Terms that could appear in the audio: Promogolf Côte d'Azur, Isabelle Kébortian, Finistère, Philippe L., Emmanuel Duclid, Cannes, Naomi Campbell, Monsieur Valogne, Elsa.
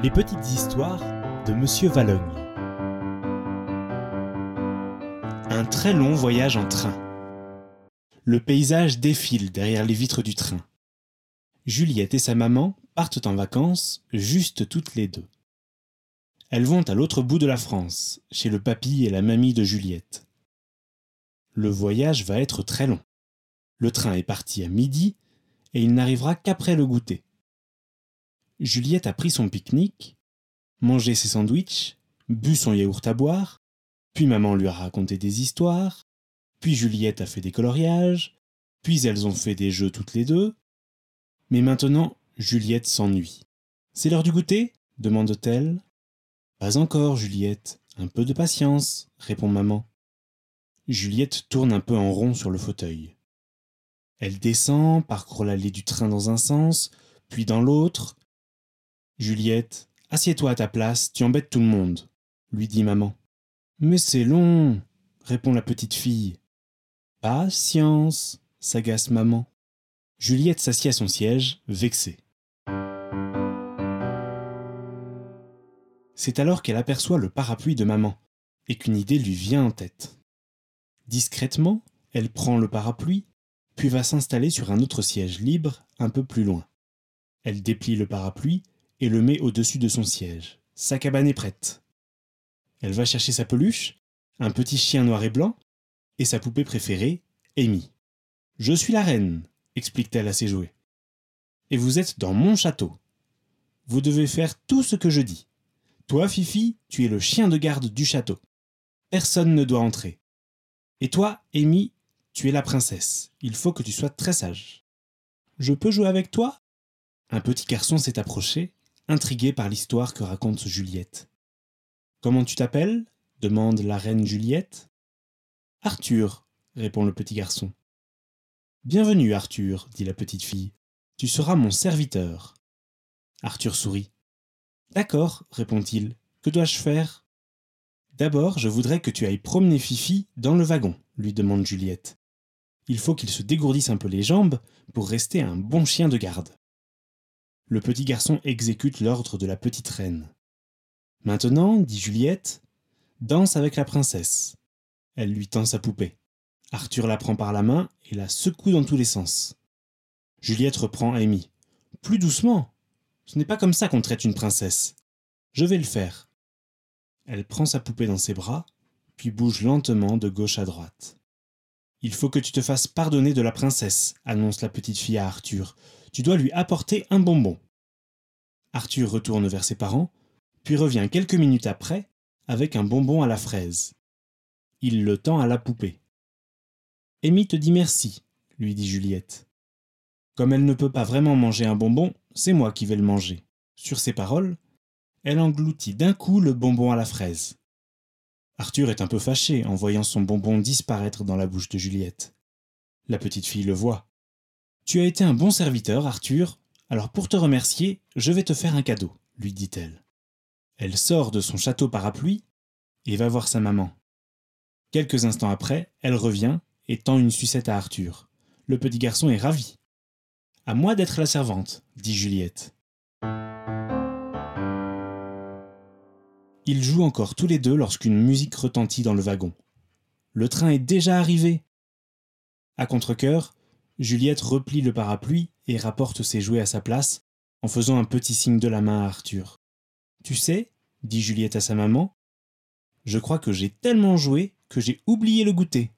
Les petites histoires de Monsieur Valogne. Un très long voyage en train. Le paysage défile derrière les vitres du train. Juliette et sa maman partent en vacances, juste toutes les deux. Elles vont à l'autre bout de la France, chez le papy et la mamie de Juliette. Le voyage va être très long. Le train est parti à midi et il n'arrivera qu'après le goûter. Juliette a pris son pique-nique, mangé ses sandwichs, bu son yaourt à boire, puis maman lui a raconté des histoires, puis Juliette a fait des coloriages, puis elles ont fait des jeux toutes les deux. Mais maintenant, Juliette s'ennuie. « C'est l'heure du goûter ?» demande-t-elle. « Pas encore, Juliette. Un peu de patience, » répond maman. Juliette tourne un peu en rond sur le fauteuil. Elle descend, parcourt l'allée du train dans un sens, puis dans l'autre. « Juliette, assieds-toi à ta place, tu embêtes tout le monde, » lui dit maman. « Mais c'est long, » répond la petite fille. « Patience, » s'agace maman. Juliette s'assied à son siège, vexée. C'est alors qu'elle aperçoit le parapluie de maman, et qu'une idée lui vient en tête. Discrètement, elle prend le parapluie, puis va s'installer sur un autre siège libre, un peu plus loin. Elle déplie le parapluie, et le met au-dessus de son siège. Sa cabane est prête. Elle va chercher sa peluche, un petit chien noir et blanc, et sa poupée préférée, Amy. « Je suis la reine », explique-t-elle à ses jouets. « Et vous êtes dans mon château. Vous devez faire tout ce que je dis. Toi, Fifi, tu es le chien de garde du château. Personne ne doit entrer. Et toi, Amy, tu es la princesse. Il faut que tu sois très sage. Je peux jouer avec toi ?» Un petit garçon s'est approché, intrigué par l'histoire que raconte Juliette. « Comment tu t'appelles ?» demande la reine Juliette. « Arthur » répond le petit garçon. « Bienvenue Arthur » dit la petite fille. « Tu seras mon serviteur. » Arthur sourit. « D'accord » répond-il. « Que dois-je faire ?»« D'abord, je voudrais que tu ailles promener Fifi dans le wagon » lui demande Juliette. « Il faut qu'il se dégourdisse un peu les jambes pour rester un bon chien de garde. » Le petit garçon exécute l'ordre de la petite reine. « Maintenant, dit Juliette, danse avec la princesse. » Elle lui tend sa poupée. Arthur la prend par la main et la secoue dans tous les sens. Juliette reprend Amy. « Plus doucement. Ce n'est pas comme ça qu'on traite une princesse. Je vais le faire. » Elle prend sa poupée dans ses bras, puis bouge lentement de gauche à droite. « Il faut que tu te fasses pardonner de la princesse, » annonce la petite fille à Arthur. « Tu dois lui apporter un bonbon. » Arthur retourne vers ses parents, puis revient quelques minutes après avec un bonbon à la fraise. Il le tend à la poupée. « Amy te dit merci, » lui dit Juliette. « Comme elle ne peut pas vraiment manger un bonbon, c'est moi qui vais le manger. » Sur ces paroles, elle engloutit d'un coup le bonbon à la fraise. Arthur est un peu fâché en voyant son bonbon disparaître dans la bouche de Juliette. La petite fille le voit. « Tu as été un bon serviteur, Arthur, alors pour te remercier, je vais te faire un cadeau, » lui dit-elle. Elle sort de son château parapluie et va voir sa maman. Quelques instants après, elle revient et tend une sucette à Arthur. Le petit garçon est ravi. « À moi d'être la servante, » dit Juliette. Ils jouent encore tous les deux lorsqu'une musique retentit dans le wagon. Le train est déjà arrivé. À contre-cœur, Juliette replie le parapluie et rapporte ses jouets à sa place en faisant un petit signe de la main à Arthur. « Tu sais, » dit Juliette à sa maman, « je crois que j'ai tellement joué que j'ai oublié le goûter. »